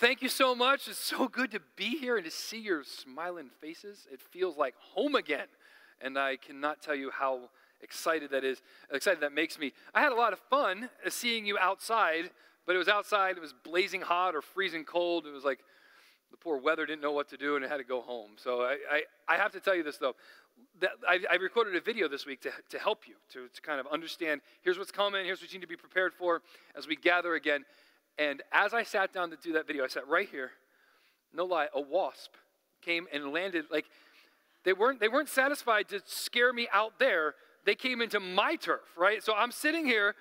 Thank you so much. It's so good to be here and to see your smiling faces. It feels like home again, and I cannot tell you how excited that is. Excited that makes me. I had a lot of fun seeing you outside, but it was outside. It was blazing hot or freezing cold. It was like the poor weather didn't know what to do, and it had to go home. So I have to tell you this, though. That I recorded a video this week to help you, to kind of understand, here's what's coming, here's what you need to be prepared for as we gather again. And as I sat down to do that video, I sat right here. No lie, a wasp came and landed. Like, they weren't satisfied to scare me out there. They came into my turf, right? So I'm sitting here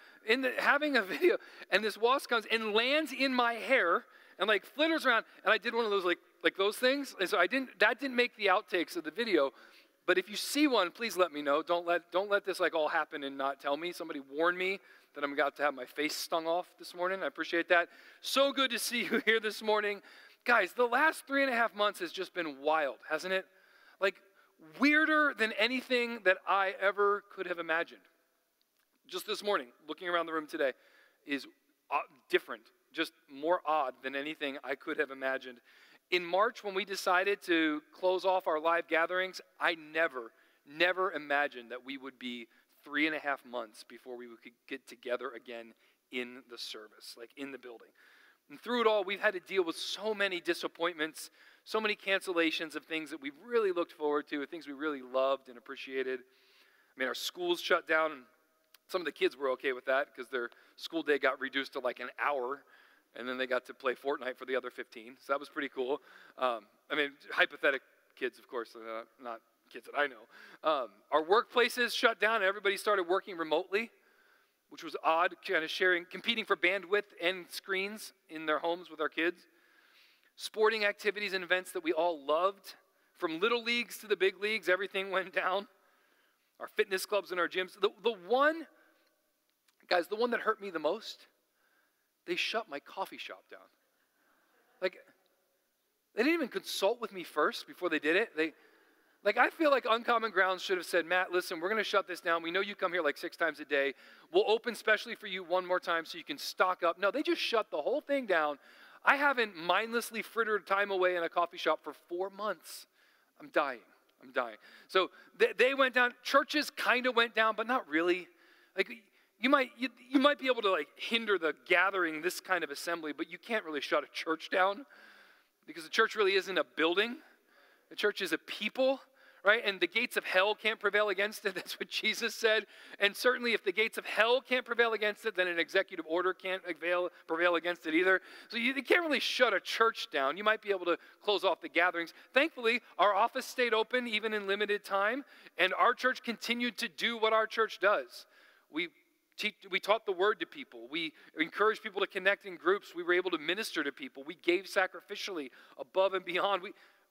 having a video, and this wasp comes and lands in my hair and like flitters around. And I did one of those like those things, and so that didn't make the outtakes of the video. But if you see one, please let me know. Don't let this like all happen and not tell me. Somebody warned me that I'm about to have my face stung off this morning. I appreciate that. So good to see you here this morning. Guys, the last 3.5 months has just been wild, hasn't it? Like, weirder than anything that I ever could have imagined. Just this morning, looking around the room today, is different, just more odd than anything I could have imagined. In March, when we decided to close off our live gatherings, I never imagined that we would be 3.5 months before we could get together again in the service, like in the building. And through it all, we've had to deal with so many disappointments, so many cancellations of things that we've really looked forward to, things we really loved and appreciated. I mean, our schools shut down, and some of the kids were okay with that because their school day got reduced to like an hour. And then they got to play Fortnite for the other 15, so that was pretty cool. I mean, hypothetical kids, of course, not kids that I know. Our workplaces shut down, and everybody started working remotely, which was odd, kind of sharing, competing for bandwidth and screens in their homes with our kids. Sporting activities and events that we all loved, from little leagues to the big leagues, everything went down. Our fitness clubs and our gyms. The one that hurt me the most, they shut my coffee shop down. Like, they didn't even consult with me first before they did it. I feel like Uncommon Grounds should have said, Matt, listen, we're going to shut this down. We know you come here like 6 times a day. We'll open specially for you one more time so you can stock up. No, they just shut the whole thing down. I haven't mindlessly frittered time away in a coffee shop for 4 months. I'm dying. So they went down. Churches kind of went down, but not really. Like, You might be able to like hinder the gathering, this kind of assembly, but you can't really shut a church down because the church really isn't a building. The church is a people, right? And the gates of hell can't prevail against it. That's what Jesus said. And certainly if the gates of hell can't prevail against it, then an executive order can't prevail against it either. So you can't really shut a church down. You might be able to close off the gatherings. Thankfully, our office stayed open even in limited time, and our church continued to do what our church does. We taught the word to people. We encouraged people to connect in groups. We were able to minister to people. We gave sacrificially above and beyond.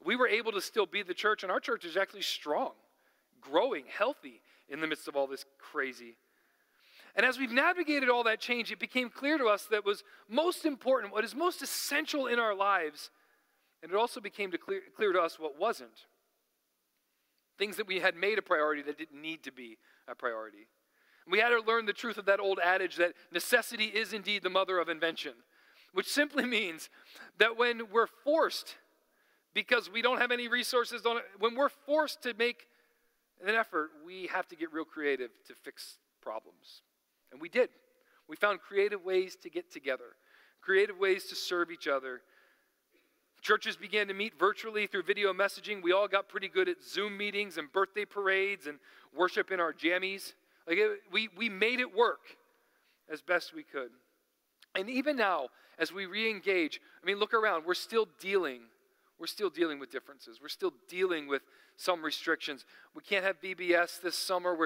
We were able to still be the church, and our church is actually strong, growing, healthy in the midst of all this crazy. And as we've navigated all that change, it became clear to us that was most important, what is most essential in our lives, and it also became clear to us what wasn't. Things that we had made a priority that didn't need to be a priority. We had to learn the truth of that old adage that necessity is indeed the mother of invention, which simply means that when we're forced, because we don't have any resources, when we're forced to make an effort, we have to get real creative to fix problems. And we did. We found creative ways to get together, creative ways to serve each other. Churches began to meet virtually through video messaging. We all got pretty good at Zoom meetings and birthday parades and worship in our jammies. Like we made it work as best we could. And even now, as we re-engage, I mean, look around, we're still dealing with differences. We're still dealing with some restrictions. We can't have VBS this summer.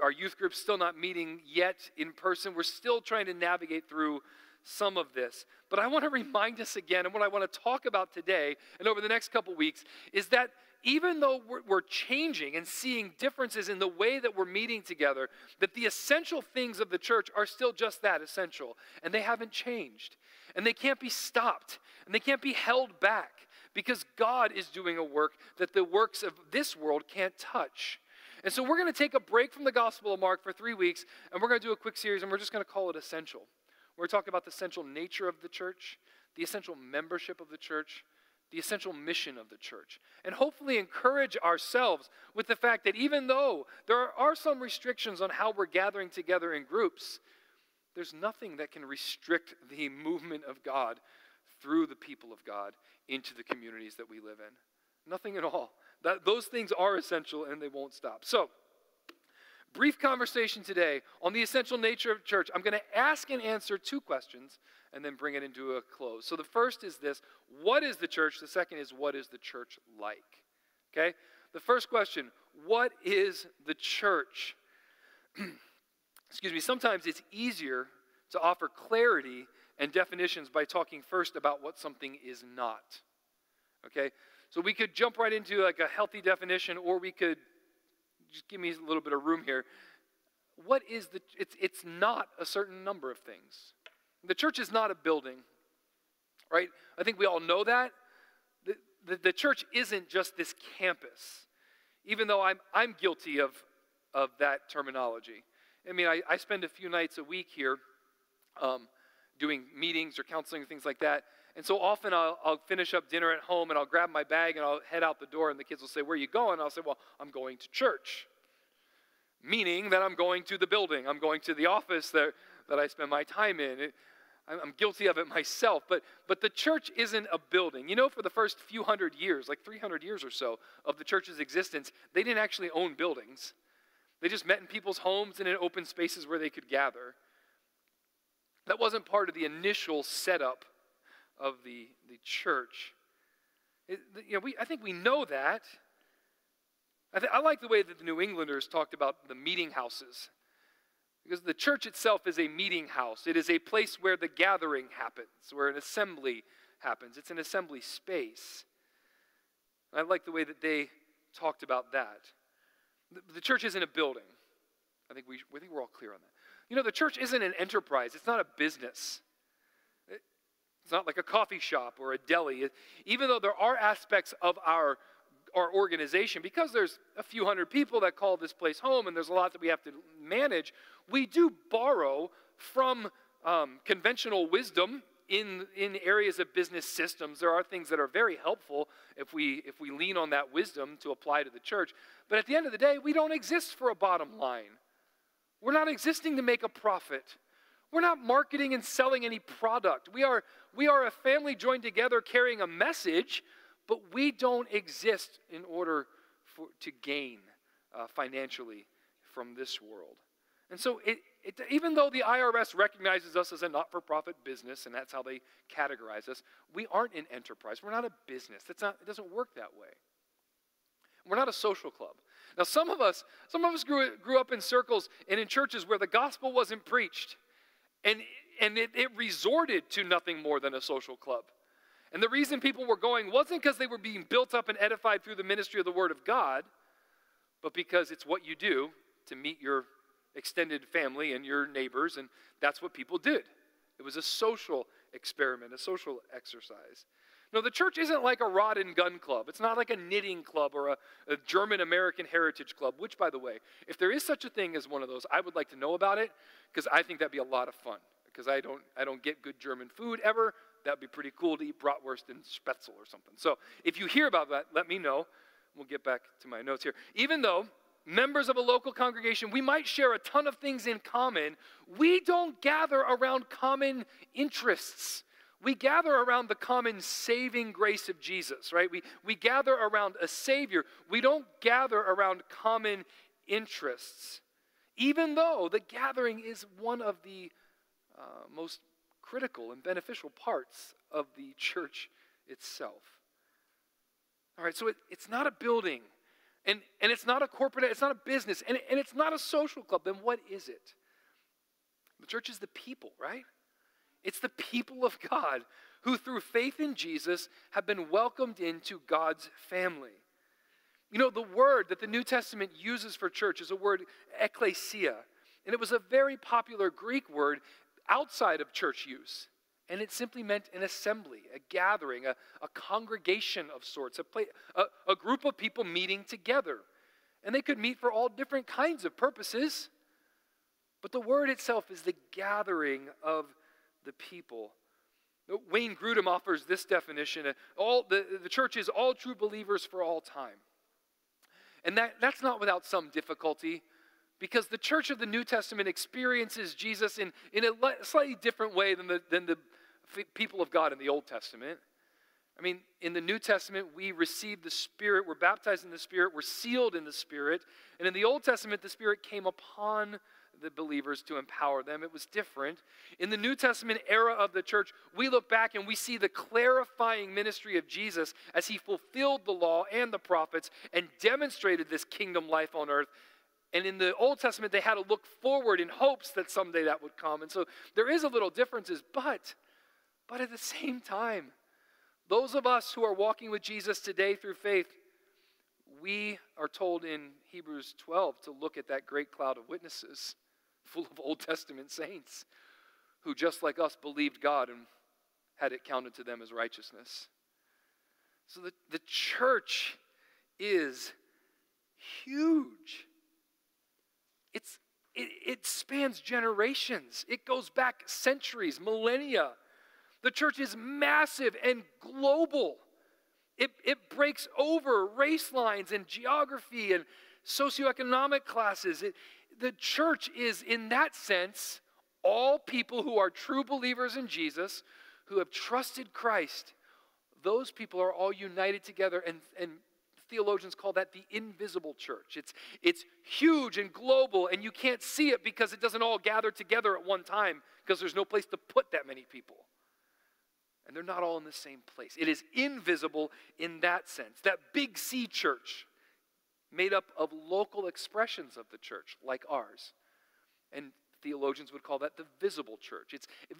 Our youth group's still not meeting yet in person. We're still trying to navigate through some of this. But I want to remind us again, and what I want to talk about today and over the next couple weeks is that even though we're changing and seeing differences in the way that we're meeting together, that the essential things of the church are still just that, essential. And they haven't changed. And they can't be stopped. And they can't be held back because God is doing a work that the works of this world can't touch. And so we're going to take a break from the Gospel of Mark for 3 weeks, and we're going to do a quick series, and we're just going to call it Essential. We're talking about the essential nature of the church, the essential membership of the church, the essential mission of the church, and hopefully encourage ourselves with the fact that even though there are some restrictions on how we're gathering together in groups, there's nothing that can restrict the movement of God through the people of God into the communities that we live in. Nothing at all. Those things are essential and they won't stop. So, brief conversation today on the essential nature of church. I'm going to ask and answer two questions and then bring it into a close. So the first is this: what is the church? The second is, what is the church like? Okay? The first question, what is the church? Excuse me, sometimes it's easier to offer clarity and definitions by talking first about what something is not. Okay? So we could jump right into like a healthy definition, or we could just give me a little bit of room here. What is the, it's not a certain number of things. The church is not a building, right? I think we all know that. The church isn't just this campus, even though I'm guilty of that terminology. I mean, I spend a few nights a week here doing meetings or counseling, things like that. And so often I'll finish up dinner at home and I'll grab my bag and I'll head out the door, and the kids will say, "Where are you going?" And I'll say, "Well, I'm going to church." Meaning that I'm going to the building. I'm going to the office that I spend my time in. I'm guilty of it myself. But the church isn't a building. You know, for the first few hundred years, like 300 years or so of the church's existence, they didn't actually own buildings. They just met in people's homes and in open spaces where they could gather. That wasn't part of the initial setup of the church. I think we know that. I like the way that the New Englanders talked about the meeting houses, because the church itself is a meeting house. It is a place where the gathering happens, where an assembly happens. It's an assembly space. I like the way that they talked about that. The church isn't a building. I think we're all clear on that. You know, the church isn't an enterprise. It's not a business. It's not like a coffee shop or a deli. Even though there are aspects of our organization, because there's a few hundred people that call this place home and there's a lot that we have to manage, we do borrow from conventional wisdom in areas of business systems. There are things that are very helpful if we lean on that wisdom to apply to the church. But at the end of the day, we don't exist for a bottom line. We're not existing to make a profit. We're not marketing and selling any product. We are a family joined together carrying a message, but we don't exist in order to gain financially from this world. And so even though the IRS recognizes us as a not-for-profit business, and that's how they categorize us, we aren't an enterprise. We're not a business. It doesn't work that way. We're not a social club. Now, some of us grew up in circles and in churches where the gospel wasn't preached, and it resorted to nothing more than a social club. And the reason people were going wasn't because they were being built up and edified through the ministry of the Word of God, but because it's what you do to meet your extended family and your neighbors, and that's what people did. It was a social experiment, a social exercise. No, the church isn't like a rod and gun club. It's not like a knitting club or a German-American heritage club, which, by the way, if there is such a thing as one of those, I would like to know about it, because I think that'd be a lot of fun, because I don't get good German food ever. That'd be pretty cool to eat bratwurst and spätzle or something. So if you hear about that, let me know. We'll get back to my notes here. Even though members of a local congregation, we might share a ton of things in common, we don't gather around common interests. We gather around the common saving grace of Jesus, right? We gather around a Savior. We don't gather around common interests, even though the gathering is one of the most critical and beneficial parts of the church itself. All right, so it's not a building, and it's not a corporate, it's not a business, and it's not a social club. Then what is it? The church is the people, right? It's the people of God who, through faith in Jesus, have been welcomed into God's family. You know, the word that the New Testament uses for church is a word, ekklesia, and it was a very popular Greek word outside of church use, and it simply meant an assembly, a gathering, a congregation of sorts, a group of people meeting together. And they could meet for all different kinds of purposes, but the word itself is the gathering of the people. Wayne Grudem offers this definition. The church is all true believers for all time. And that's not without some difficulty, because the church of the New Testament experiences Jesus in a slightly different way than the people of God in the Old Testament. I mean, in the New Testament, we receive the Spirit, we're baptized in the Spirit, we're sealed in the Spirit. And in the Old Testament, the Spirit came upon the believers to empower them. It was different. In the New Testament era of the church, we look back and we see the clarifying ministry of Jesus as he fulfilled the law and the prophets and demonstrated this kingdom life on earth. And in the Old Testament, they had to look forward in hopes that someday that would come. And so there is a little differences, but at the same time, those of us who are walking with Jesus today through faith, we are told in Hebrews 12 to look at that great cloud of witnesses full of Old Testament saints who, just like us, believed God and had it counted to them as righteousness. So the church is huge. It spans generations. It goes back centuries, millennia. The church is massive and global. It breaks over race lines and geography and socioeconomic classes. The church is, in that sense, all people who are true believers in Jesus, who have trusted Christ. Those people are all united together, and theologians call that the invisible church. It's huge and global, and you can't see it because it doesn't all gather together at one time because there's no place to put that many people. And they're not all in the same place. It is invisible in that sense. That big C church, made up of local expressions of the church, like ours. And theologians would call that the visible church.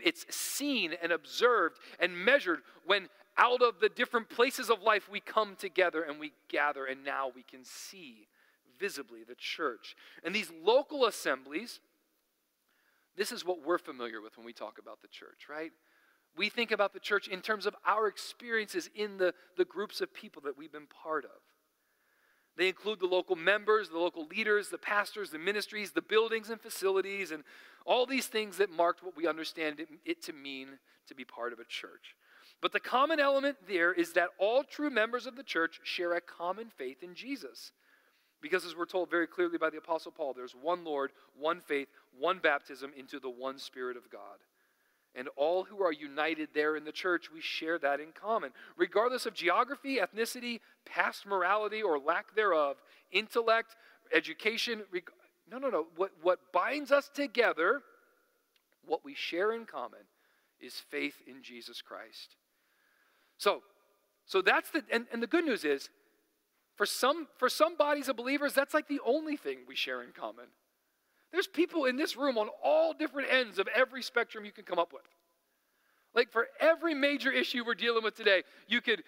It's seen and observed and measured when out of the different places of life we come together and we gather, and now we can see visibly the church. And these local assemblies, this is what we're familiar with when we talk about the church, right? We think about the church in terms of our experiences in the groups of people that we've been part of. They include the local members, the local leaders, the pastors, the ministries, the buildings and facilities, and all these things that marked what we understand it to mean to be part of a church. But the common element there is that all true members of the church share a common faith in Jesus. Because as we're told very clearly by the Apostle Paul, there's one Lord, one faith, one baptism into the one Spirit of God. And all who are united there in the church, we share that in common. Regardless of geography, ethnicity, past morality or lack thereof, intellect, education. No. What binds us together, what we share in common, is faith in Jesus Christ. So that's the, and the good news is, for some bodies of believers, that's like the only thing we share in common. There's people in this room on all different ends of every spectrum you can come up with. Like for every major issue we're dealing with today, we could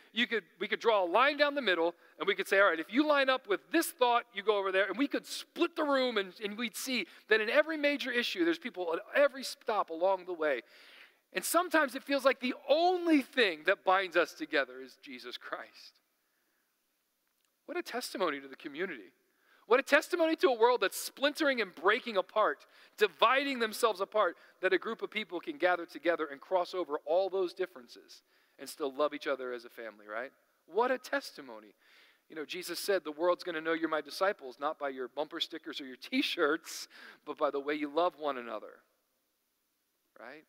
draw a line down the middle and we could say, all right, if you line up with this thought, you go over there, and we could split the room and we'd see that in every major issue, there's people at every stop along the way. And sometimes it feels like the only thing that binds us together is Jesus Christ. What a testimony to the community. What a testimony to a world that's splintering and breaking apart, dividing themselves apart, that a group of people can gather together and cross over all those differences and still love each other as a family, right? What a testimony. You know, Jesus said, the world's going to know you're my disciples, not by your bumper stickers or your t-shirts, but by the way you love one another, right?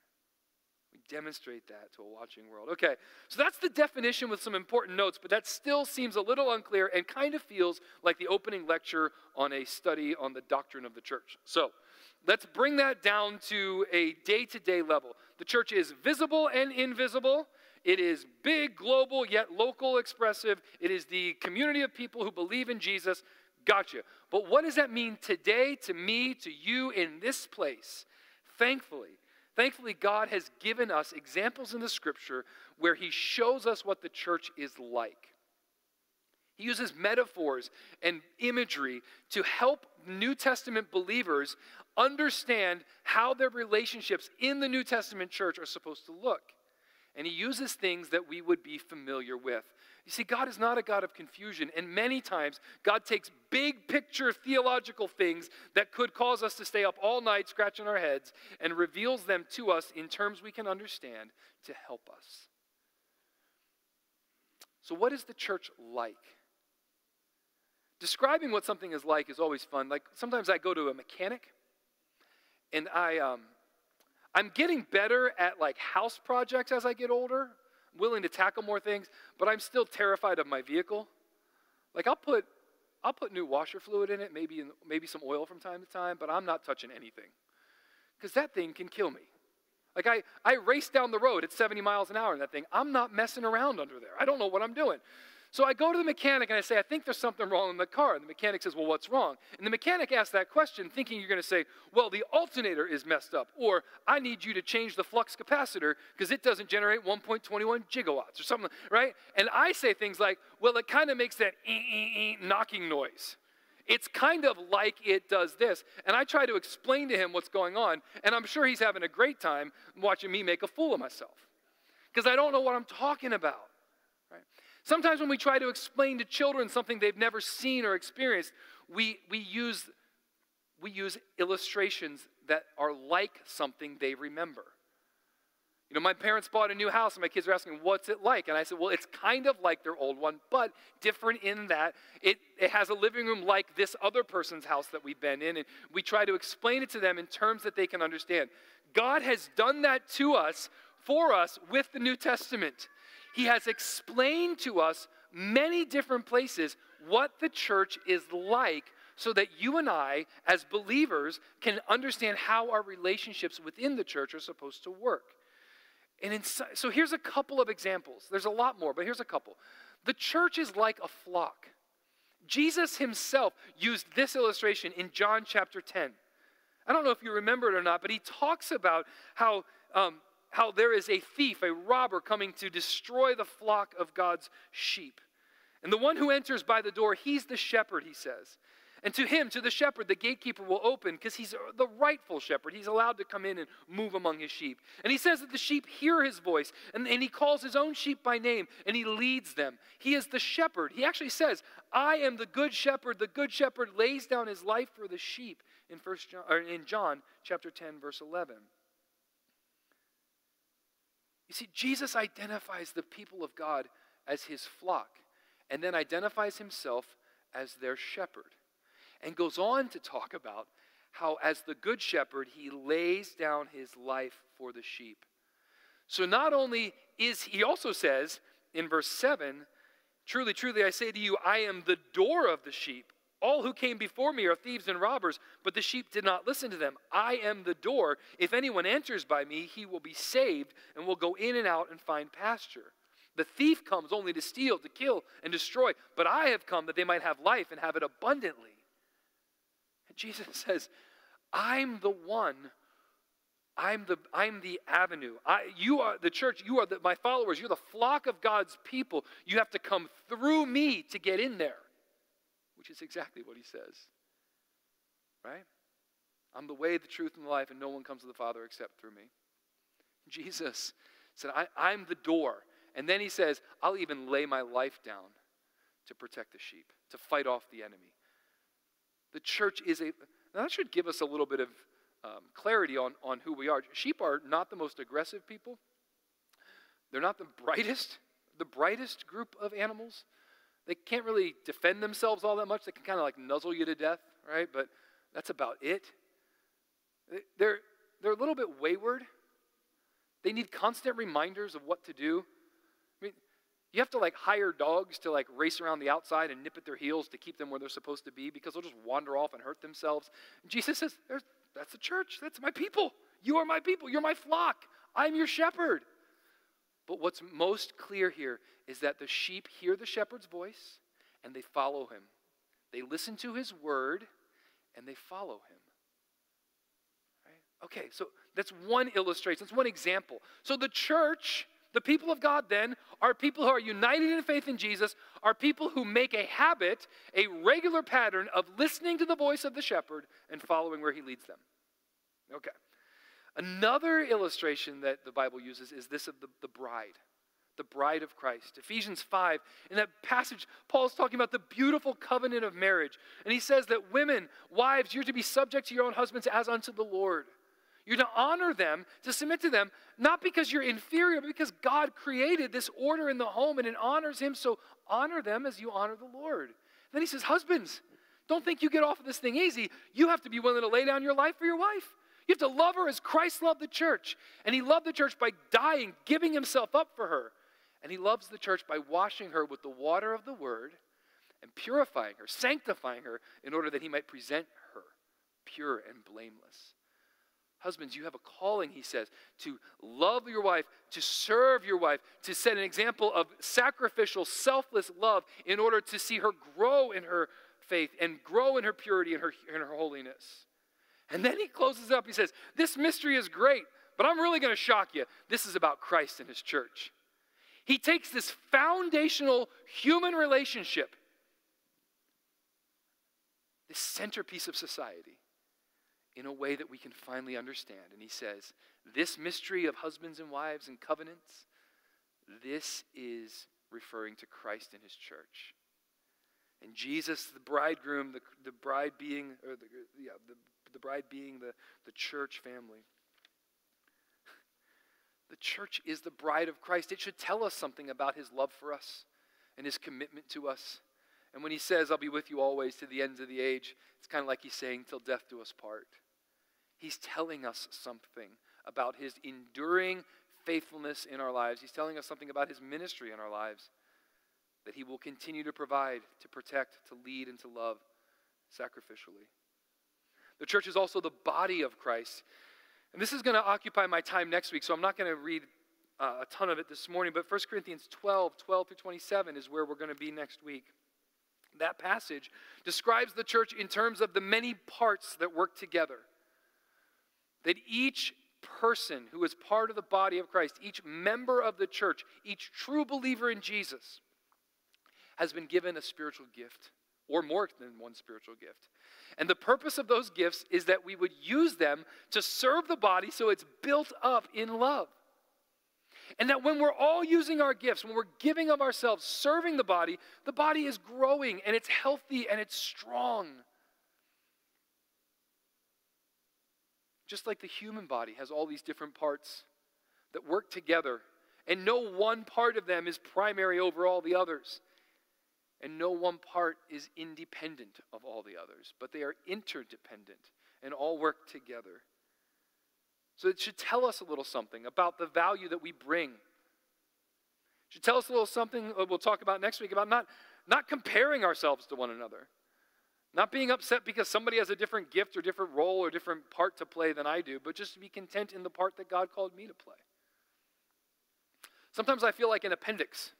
We demonstrate that to a watching world. Okay, so that's the definition with some important notes, but that still seems a little unclear and kind of feels like the opening lecture on a study on the doctrine of the church. So let's bring that down to a day-to-day level. The church is visible and invisible. It is big, global, yet local, expressive. It is the community of people who believe in Jesus. Gotcha. But what does that mean today to me, to you, in this place? Thankfully, God has given us examples in the Scripture where he shows us what the church is like. He uses metaphors and imagery to help New Testament believers understand how their relationships in the New Testament church are supposed to look. And he uses things that we would be familiar with. You see, God is not a God of confusion. And many times, God takes big picture theological things that could cause us to stay up all night scratching our heads and reveals them to us in terms we can understand to help us. So what is the church like? Describing what something is like is always fun. Like sometimes I go to a mechanic and I'm getting better at like house projects as I get older. I'm willing to tackle more things, but I'm still terrified of my vehicle. Like I'll put new washer fluid in it, maybe some oil from time to time, but I'm not touching anything because that thing can kill me. Like I race down the road at 70 miles an hour in that thing. I'm not messing around under there. I don't know what I'm doing. So I go to the mechanic and I say, I think there's something wrong in the car. And the mechanic says, well, what's wrong? And the mechanic asks that question thinking you're going to say, well, the alternator is messed up, or I need you to change the flux capacitor because it doesn't generate 1.21 gigawatts or something, right? And I say things like, well, it kind of makes that knocking noise. It's kind of like it does this. And I try to explain to him what's going on, and I'm sure he's having a great time watching me make a fool of myself because I don't know what I'm talking about, right? Sometimes when we try to explain to children something they've never seen or experienced, we use illustrations that are like something they remember. You know, my parents bought a new house and my kids were asking, what's it like? And I said, well, it's kind of like their old one, but different in that it has a living room like this other person's house that we've been in. And we try to explain it to them in terms that they can understand. God has done that to us, for us, with the New Testament. He has explained to us many different places what the church is like so that you and I, as believers, can understand how our relationships within the church are supposed to work. And so here's a couple of examples. There's a lot more, but here's a couple. The church is like a flock. Jesus himself used this illustration in John chapter 10. I don't know if you remember it or not, but he talks about how there is a thief, a robber, coming to destroy the flock of God's sheep. And the one who enters by the door, he's the shepherd, he says. And to him, to the shepherd, the gatekeeper will open because he's the rightful shepherd. He's allowed to come in and move among his sheep. And he says that the sheep hear his voice, and he calls his own sheep by name, and he leads them. He is the shepherd. He actually says, I am the good shepherd. The good shepherd lays down his life for the sheep in John chapter 10, verse 11. You see, Jesus identifies the people of God as his flock and then identifies himself as their shepherd and goes on to talk about how as the good shepherd, he lays down his life for the sheep. So not only is he also says in verse 7, truly, truly, I say to you, I am the door of the sheep. All who came before me are thieves and robbers, but the sheep did not listen to them. I am the door. If anyone enters by me, he will be saved and will go in and out and find pasture. The thief comes only to steal, to kill, and destroy, but I have come that they might have life and have it abundantly. And Jesus says, I'm the one. I'm the avenue. You are the church. You are my followers. You're the flock of God's people. You have to come through me to get in there. Which is exactly what he says, right? I'm the way, the truth, and the life, and no one comes to the Father except through me. Jesus said, I'm the door. And then he says, I'll even lay my life down to protect the sheep, to fight off the enemy. The church is now that should give us a little bit of clarity on who we are. Sheep are not the most aggressive people. They're not the brightest group of animals. They can't really defend themselves all that much. They can kind of like nuzzle you to death, right? But that's about it. They're a little bit wayward. They need constant reminders of what to do. I mean, you have to like hire dogs to like race around the outside and nip at their heels to keep them where they're supposed to be because they'll just wander off and hurt themselves. And Jesus says, that's the church. That's my people. You are my people. You're my flock. I'm your shepherd. But what's most clear here is that the sheep hear the shepherd's voice and they follow him. They listen to his word and they follow him. Right? Okay, so that's one illustration. That's one example. So the church, the people of God then, are people who are united in faith in Jesus, are people who make a habit, a regular pattern of listening to the voice of the shepherd and following where he leads them. Okay. Another illustration that the Bible uses is this of the bride of Christ. Ephesians 5, in that passage, Paul's talking about the beautiful covenant of marriage. And he says that women, wives, you're to be subject to your own husbands as unto the Lord. You're to honor them, to submit to them, not because you're inferior, but because God created this order in the home and it honors him, so honor them as you honor the Lord. And then he says, husbands, don't think you get off of this thing easy. You have to be willing to lay down your life for your wife. You have to love her as Christ loved the church. And he loved the church by dying, giving himself up for her. And he loves the church by washing her with the water of the word and purifying her, sanctifying her in order that he might present her pure and blameless. Husbands, you have a calling, he says, to love your wife, to serve your wife, to set an example of sacrificial, selfless love in order to see her grow in her faith and grow in her purity and her holiness. And then he closes up. He says, this mystery is great, but I'm really going to shock you. This is about Christ and his church. He takes this foundational human relationship, this centerpiece of society, in a way that we can finally understand. And he says, this mystery of husbands and wives and covenants, this is referring to Christ and his church. And Jesus, the bridegroom, the bride being the church family. The church is the bride of Christ. It should tell us something about his love for us and his commitment to us. And when he says, I'll be with you always to the ends of the age, it's kind of like he's saying, till death do us part. He's telling us something about his enduring faithfulness in our lives. He's telling us something about his ministry in our lives, that he will continue to provide, to protect, to lead, and to love sacrificially. The church is also the body of Christ. And this is going to occupy my time next week, so I'm not going to read a ton of it this morning, but 1 Corinthians 12 through 27 is where we're going to be next week. That passage describes the church in terms of the many parts that work together. That each person who is part of the body of Christ, each member of the church, each true believer in Jesus, has been given a spiritual gift, or more than one spiritual gift. And the purpose of those gifts is that we would use them to serve the body so it's built up in love. And that when we're all using our gifts, when we're giving of ourselves, serving the body is growing and it's healthy and it's strong. Just like the human body has all these different parts that work together, and no one part of them is primary over all the others. And no one part is independent of all the others, but they are interdependent and all work together. So it should tell us a little something about the value that we bring. It should tell us a little something we'll talk about next week about not comparing ourselves to one another, not being upset because somebody has a different gift or different role or different part to play than I do, but just to be content in the part that God called me to play. Sometimes I feel like an appendix.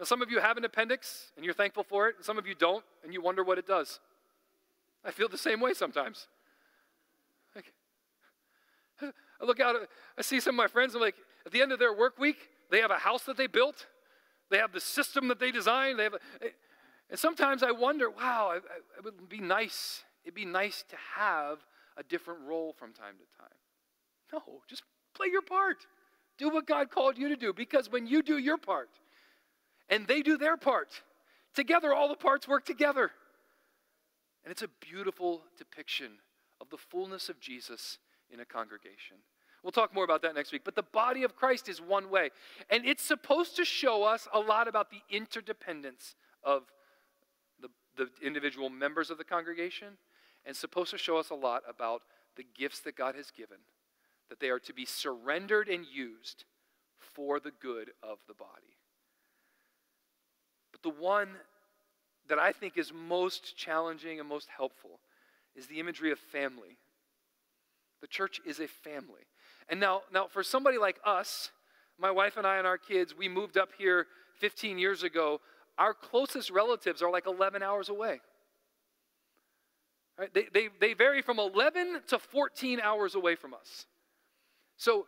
Now, some of you have an appendix, and you're thankful for it, and some of you don't, and you wonder what it does. I feel the same way sometimes. Like, I look out, I see some of my friends, I'm like, at the end of their work week, they have a house that they built, they have the system that they designed, and sometimes I wonder, wow, it would be nice, it'd be nice to have a different role from time to time. No, just play your part. Do what God called you to do, because when you do your part, and they do their part. Together, all the parts work together. And it's a beautiful depiction of the fullness of Jesus in a congregation. We'll talk more about that next week. But the body of Christ is one way. And it's supposed to show us a lot about the interdependence of the individual members of the congregation. And supposed to show us a lot about the gifts that God has given. That they are to be surrendered and used for the good of the body. The one that I think is most challenging and most helpful is the imagery of family. The church is a family. And now for somebody like us, my wife and I and our kids, we moved up here 15 years ago. Our closest relatives are like 11 hours away. Right? They vary from 11 to 14 hours away from us. So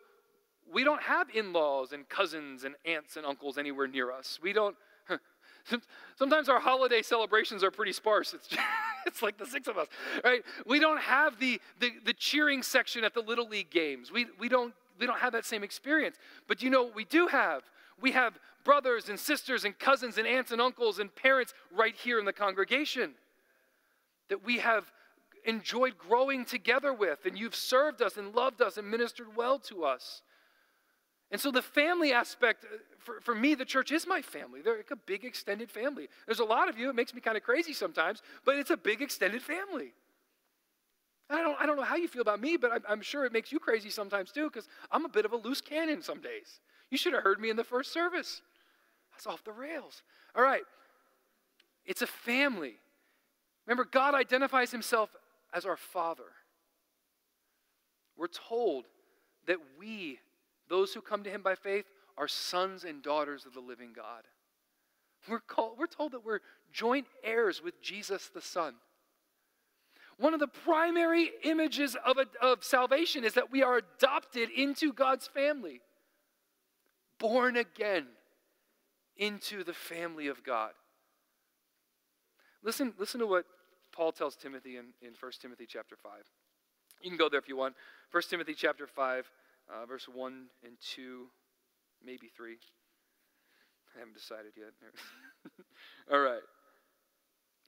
we don't have in-laws and cousins and aunts and uncles anywhere near us. We don't. Sometimes our holiday celebrations are pretty sparse. It's like the six of us, right? We don't have the cheering section at the Little League games. We don't have that same experience. But you know what we do have? We have brothers and sisters and cousins and aunts and uncles and parents right here in the congregation that we have enjoyed growing together with, and you've served us and loved us and ministered well to us. And so the family aspect, for me, the church is my family. They're like a big extended family. There's a lot of you. It makes me kind of crazy sometimes, but it's a big extended family. I don't know how you feel about me, but I'm sure it makes you crazy sometimes too, because I'm a bit of a loose cannon some days. You should have heard me in the first service. That's off the rails. All right. It's a family. Remember, God identifies himself as our Father. We're told that we, those who come to him by faith, are sons and daughters of the living God. We're told that we're joint heirs with Jesus the Son. One of the primary images of salvation is that we are adopted into God's family. Born again into the family of God. Listen to what Paul tells Timothy in 1 Timothy chapter 5. You can go there if you want. 1 Timothy chapter 5, verse 1 and 2, maybe 3. I haven't decided yet. All right.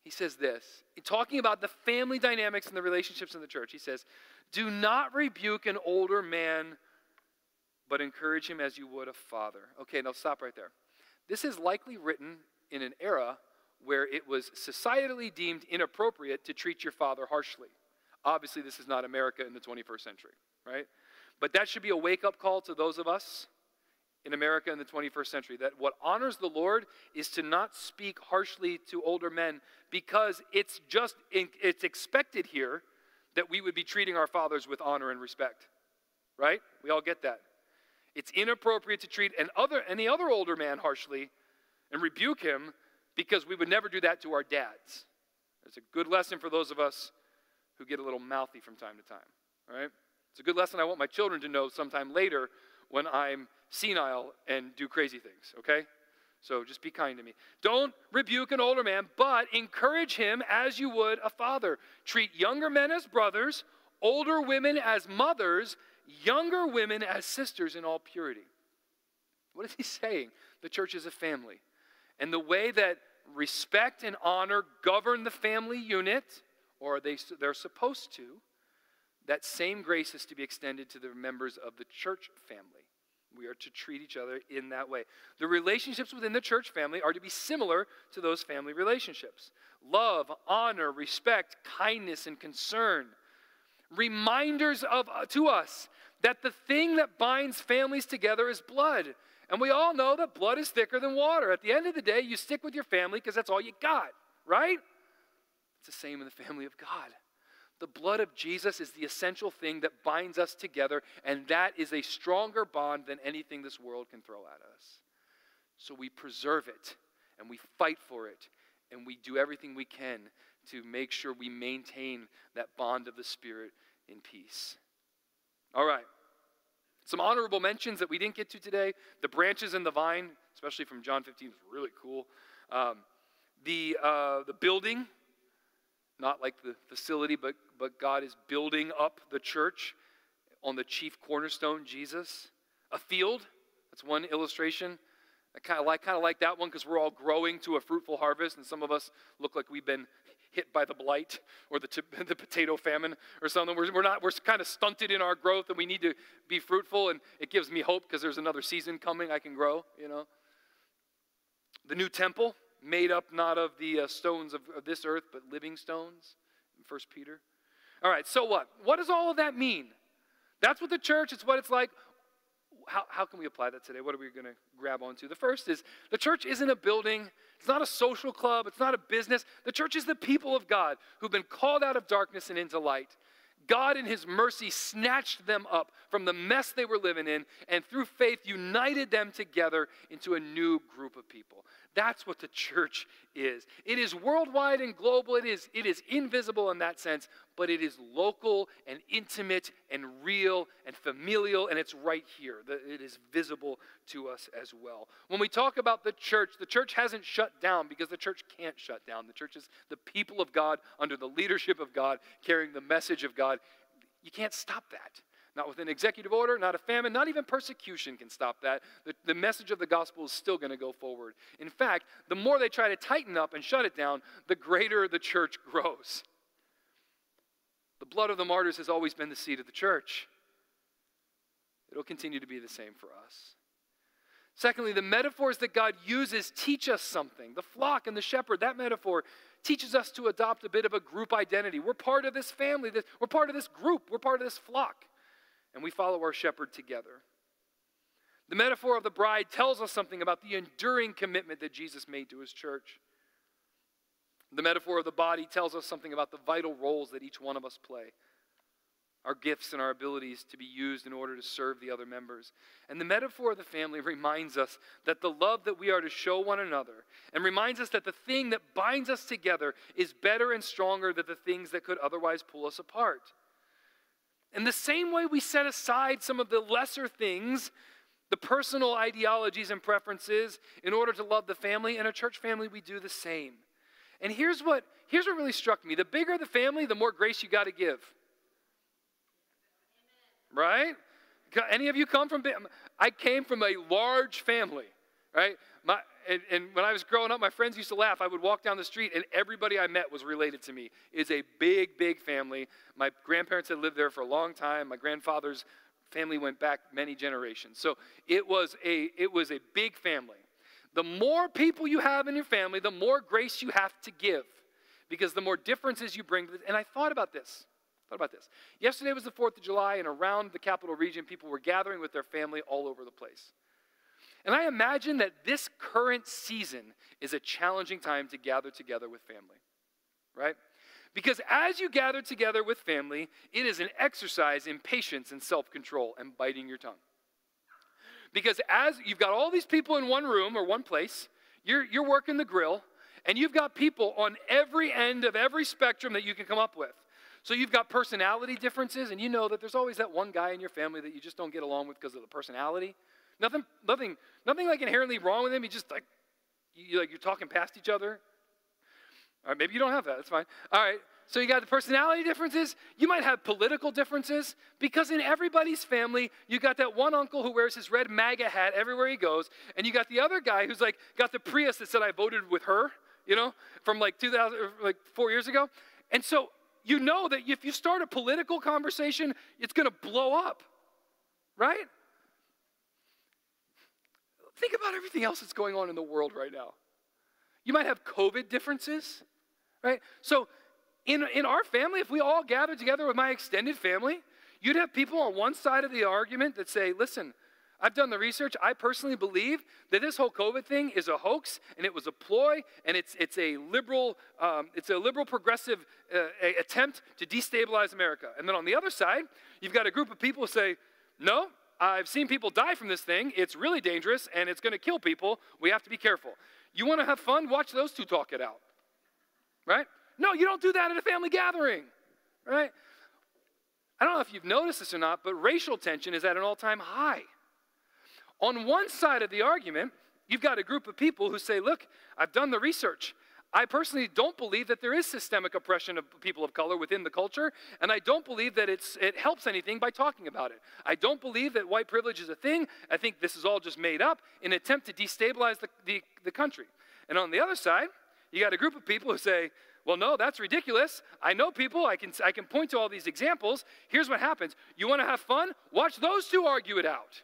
He says this, in talking about the family dynamics and the relationships in the church, he says, "Do not rebuke an older man, but encourage him as you would a father." Okay, now stop right there. This is likely written in an era where it was societally deemed inappropriate to treat your father harshly. Obviously, this is not America in the 21st century, right? But that should be a wake-up call to those of us in America in the 21st century, that what honors the Lord is to not speak harshly to older men, because it's expected here that we would be treating our fathers with honor and respect, right? We all get that. It's inappropriate to treat any other older man harshly and rebuke him, because we would never do that to our dads. It's a good lesson for those of us who get a little mouthy from time to time, all right? It's a good lesson I want my children to know sometime later when I'm senile and do crazy things, okay? So just be kind to me. Don't rebuke an older man, but encourage him as you would a father. Treat younger men as brothers, older women as mothers, younger women as sisters in all purity. What is he saying? The church is a family. And the way that respect and honor govern the family unit, or they're supposed to, that same grace is to be extended to the members of the church family. We are to treat each other in that way. The relationships within the church family are to be similar to those family relationships. Love, honor, respect, kindness, and concern. Reminders to us that the thing that binds families together is blood. And we all know that blood is thicker than water. At the end of the day, you stick with your family because that's all you got, right? It's the same in the family of God. The blood of Jesus is the essential thing that binds us together, and that is a stronger bond than anything this world can throw at us. So we preserve it, and we fight for it, and we do everything we can to make sure we maintain that bond of the Spirit in peace. All right. Some honorable mentions that we didn't get to today. The branches and the vine, especially from John 15, is really cool. The building, not like the facility, but God is building up the church on the chief cornerstone, Jesus. A field, that's one illustration. I kind of like that one because we're all growing to a fruitful harvest, and some of us look like we've been hit by the blight or the potato famine or something. We're kind of stunted in our growth, and we need to be fruitful, and it gives me hope because there's another season coming I can grow, you know. The new temple, made up not of the stones of this earth, but living stones, in 1 Peter. All right, so what? What does all of that mean? That's what the church, it's what it's like. How can we apply that today? What are we going to grab onto? The first is the church isn't a building. It's not a social club. It's not a business. The church is the people of God who've been called out of darkness and into light. God in his mercy snatched them up from the mess they were living in and through faith united them together into a new group of people. That's what the church is. It is worldwide and global. It is invisible in that sense, but it is local and intimate and real and familial, and it's right here. It is visible to us as well. When we talk about the church hasn't shut down because the church can't shut down. The church is the people of God under the leadership of God, carrying the message of God. You can't stop that. Not with an executive order, not a famine, not even persecution can stop that. The message of the gospel is still going to go forward. In fact, the more they try to tighten up and shut it down, the greater the church grows. The blood of the martyrs has always been the seed of the church. It'll continue to be the same for us. Secondly, the metaphors that God uses teach us something. The flock and the shepherd, that metaphor teaches us to adopt a bit of a group identity. We're part of this family. We're part of this group. We're part of this flock. And we follow our shepherd together. The metaphor of the bride tells us something about the enduring commitment that Jesus made to his church. The metaphor of the body tells us something about the vital roles that each one of us play, our gifts and our abilities to be used in order to serve the other members. And the metaphor of the family reminds us that the love that we are to show one another, and reminds us that the thing that binds us together is better and stronger than the things that could otherwise pull us apart. In the same way we set aside some of the lesser things, the personal ideologies and preferences, in order to love the family, and a church family, we do the same. And here's what really struck me. The bigger the family, the more grace you got to give. Right? Any of you come from big? I came from a large family, right? And when I was growing up, my friends used to laugh. I would walk down the street, and everybody I met was related to me. It's a big, big family. My grandparents had lived there for a long time. My grandfather's family went back many generations. So it was a big family. The more people you have in your family, the more grace you have to give, because the more differences you bring. And I thought about this. Yesterday was the 4th of July, and around the capital region, people were gathering with their family all over the place. And I imagine that this current season is a challenging time to gather together with family, right? Because as you gather together with family, it is an exercise in patience and self-control and biting your tongue. Because as you've got all these people in one room or one place, you're working the grill, and you've got people on every end of every spectrum that you can come up with. So you've got personality differences, and you know that there's always that one guy in your family that you just don't get along with because of the personality. Nothing like inherently wrong with him. You just you're talking past each other. All right, maybe you don't have that. That's fine. All right, so you got the personality differences. You might have political differences, because in everybody's family, you got that one uncle who wears his red MAGA hat everywhere he goes, and you got the other guy who's like got the Prius that said I voted with her, you know, from like 4 years ago. And so you know that if you start a political conversation, it's going to blow up, right? Think about everything else that's going on in the world right now. You might have COVID differences, right? So in our family, if we all gathered together with my extended family, you'd have people on one side of the argument that say, listen, I've done the research. I personally believe that this whole COVID thing is a hoax, and it was a ploy, and it's a liberal progressive attempt to destabilize America. And then on the other side, you've got a group of people who say, no, I've seen people die from this thing. It's really dangerous, and it's going to kill people. We have to be careful. You want to have fun? Watch those two talk it out, right? No, you don't do that at a family gathering, right? I don't know if you've noticed this or not, but racial tension is at an all-time high. On one side of the argument, you've got a group of people who say, look, I've done the research. I personally don't believe that there is systemic oppression of people of color within the culture, and I don't believe that it helps anything by talking about it. I don't believe that white privilege is a thing. I think this is all just made up in an attempt to destabilize the country. And on the other side, you got a group of people who say, well, no, that's ridiculous. I know people. I can point to all these examples. Here's what happens. You want to have fun? Watch those two argue it out.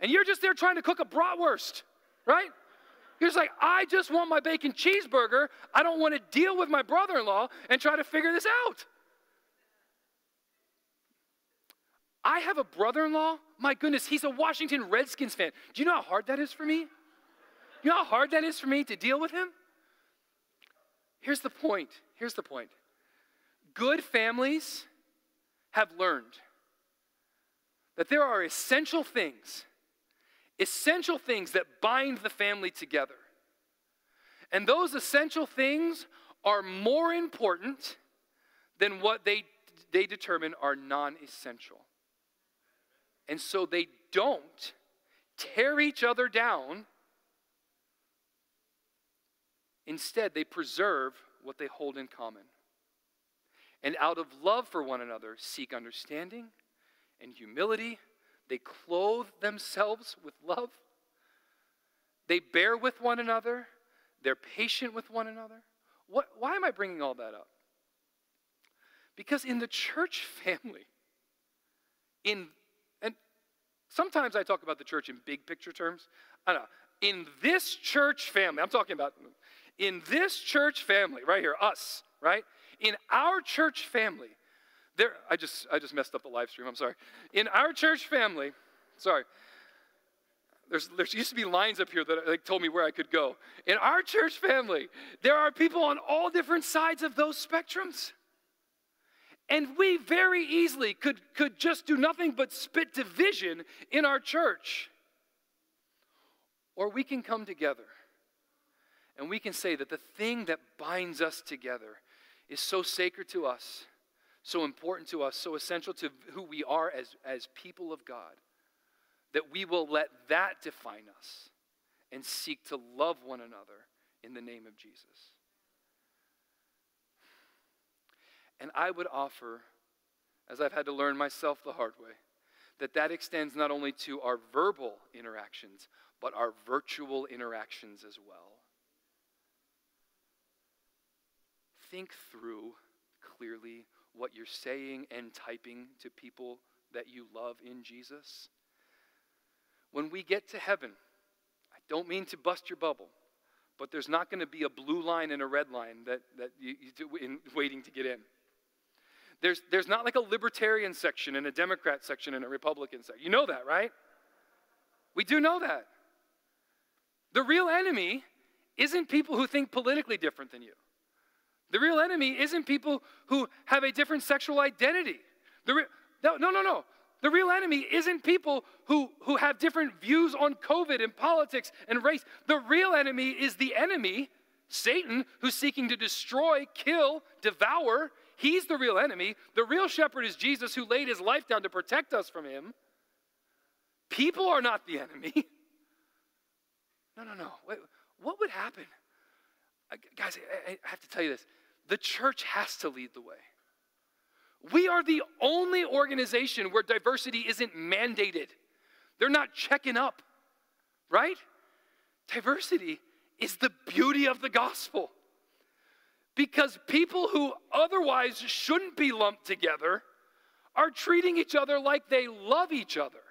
And you're just there trying to cook a bratwurst, right? You're just like, I just want my bacon cheeseburger. I don't want to deal with my brother-in-law and try to figure this out. I have a brother-in-law. My goodness, he's a Washington Redskins fan. Do you know how hard that is for me? You know how hard that is for me to deal with him? Here's the point. Good families have learned that there are essential things that bind the family together. And those essential things are more important than what they determine are non-essential. And so they don't tear each other down. Instead, they preserve what they hold in common. And out of love for one another, seek understanding and humility. They clothe themselves with love. They bear with one another. They're patient with one another. Why am I bringing all that up? Because in the church family, and sometimes I talk about the church in big picture terms. I don't know. In this church family, I'm talking about in this church family right here, us, right? In our church family, I just messed up the live stream, I'm sorry. In our church family, sorry. There used to be lines up here that like, told me where I could go. In our church family, there are people on all different sides of those spectrums. And we very easily could just do nothing but spit division in our church. Or we can come together and we can say that the thing that binds us together is so sacred to us, so important to us, so essential to who we are as people of God, that we will let that define us and seek to love one another in the name of Jesus. And I would offer, as I've had to learn myself the hard way, that extends not only to our verbal interactions, but our virtual interactions as well. Think through clearly what you're saying and typing to people that you love in Jesus. When we get to heaven, I don't mean to bust your bubble, but there's not going to be a blue line and a red line that you do in waiting to get in. There's not like a libertarian section and a Democrat section and a Republican section. You know that, right? We do know that. The real enemy isn't people who think politically different than you. The real enemy isn't people who have a different sexual identity. No. The real enemy isn't people who have different views on COVID and politics and race. The real enemy is the enemy, Satan, who's seeking to destroy, kill, devour. He's the real enemy. The real shepherd is Jesus, who laid his life down to protect us from him. People are not the enemy. No. Wait, what would happen? Guys, I have to tell you this. The church has to lead the way. We are the only organization where diversity isn't mandated. They're not checking up, right? Diversity is the beauty of the gospel, because people who otherwise shouldn't be lumped together are treating each other like they love each other,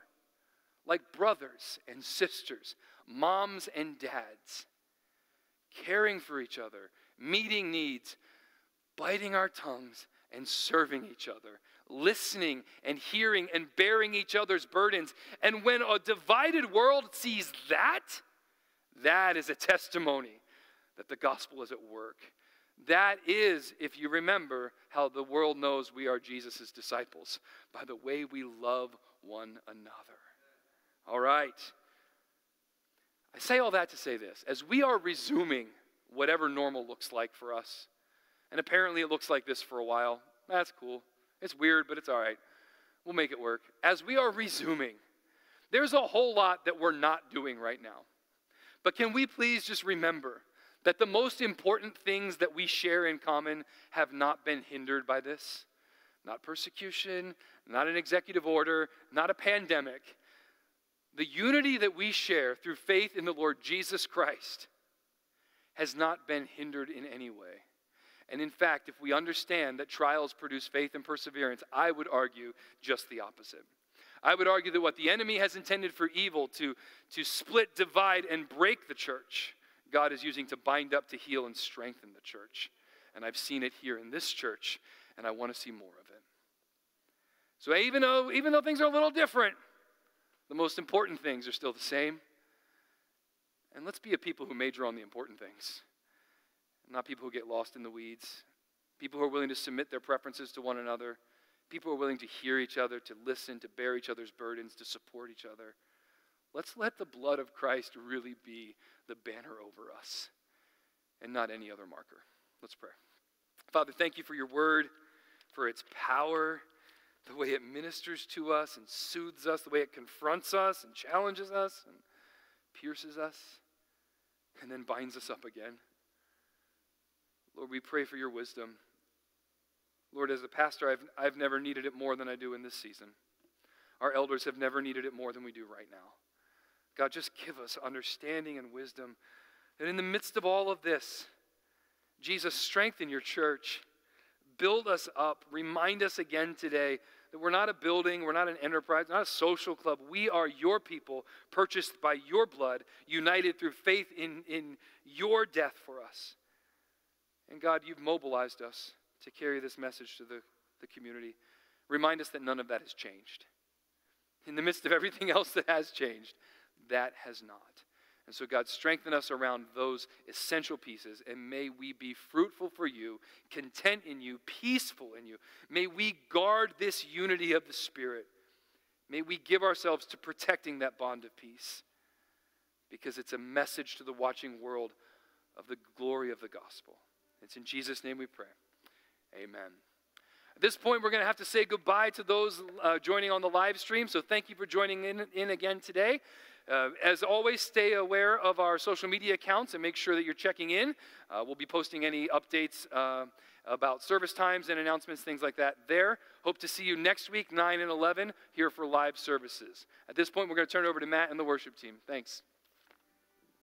like brothers and sisters, moms and dads, caring for each other, meeting needs, biting our tongues, and serving each other, listening and hearing and bearing each other's burdens. And when a divided world sees that, that is a testimony that the gospel is at work. That is, if you remember, how the world knows we are Jesus' disciples, by the way we love one another. All right. I say all that to say this. As we are resuming whatever normal looks like for us, and apparently it looks like this for a while. That's cool. It's weird, but it's all right. We'll make it work. As we are resuming, there's a whole lot that we're not doing right now. But can we please just remember that the most important things that we share in common have not been hindered by this? Not persecution, not an executive order, not a pandemic. The unity that we share through faith in the Lord Jesus Christ has not been hindered in any way. And in fact, if we understand that trials produce faith and perseverance, I would argue just the opposite. I would argue that what the enemy has intended for evil to split, divide, and break the church, God is using to bind up, to heal, and strengthen the church. And I've seen it here in this church, and I want to see more of it. So even though things are a little different, the most important things are still the same. And let's be a people who major on the important things. Not people who get lost in the weeds. People who are willing to submit their preferences to one another. People are willing to hear each other, to listen, to bear each other's burdens, to support each other. Let's let the blood of Christ really be the banner over us and not any other marker. Let's pray. Father, thank you for your word, for its power, the way it ministers to us and soothes us, the way it confronts us and challenges us and pierces us and then binds us up again. Lord, we pray for your wisdom. Lord, as a pastor, I've never needed it more than I do in this season. Our elders have never needed it more than we do right now. God, just give us understanding and wisdom. And in the midst of all of this, Jesus, strengthen your church. Build us up. Remind us again today that we're not a building, we're not an enterprise, not a social club. We are your people, purchased by your blood, united through faith in your death for us. And God, you've mobilized us to carry this message to the community. Remind us that none of that has changed. In the midst of everything else that has changed, that has not. And so God, strengthen us around those essential pieces, and may we be fruitful for you, content in you, peaceful in you. May we guard this unity of the Spirit. May we give ourselves to protecting that bond of peace, because it's a message to the watching world of the glory of the gospel. It's in Jesus' name we pray. Amen. At this point, we're going to have to say goodbye to those joining on the live stream, so thank you for joining in again today. As always, stay aware of our social media accounts and make sure that you're checking in. We'll be posting any updates about service times and announcements, things like that there. Hope to see you next week, 9 and 11, here for live services. At this point, we're going to turn it over to Matt and the worship team. Thanks.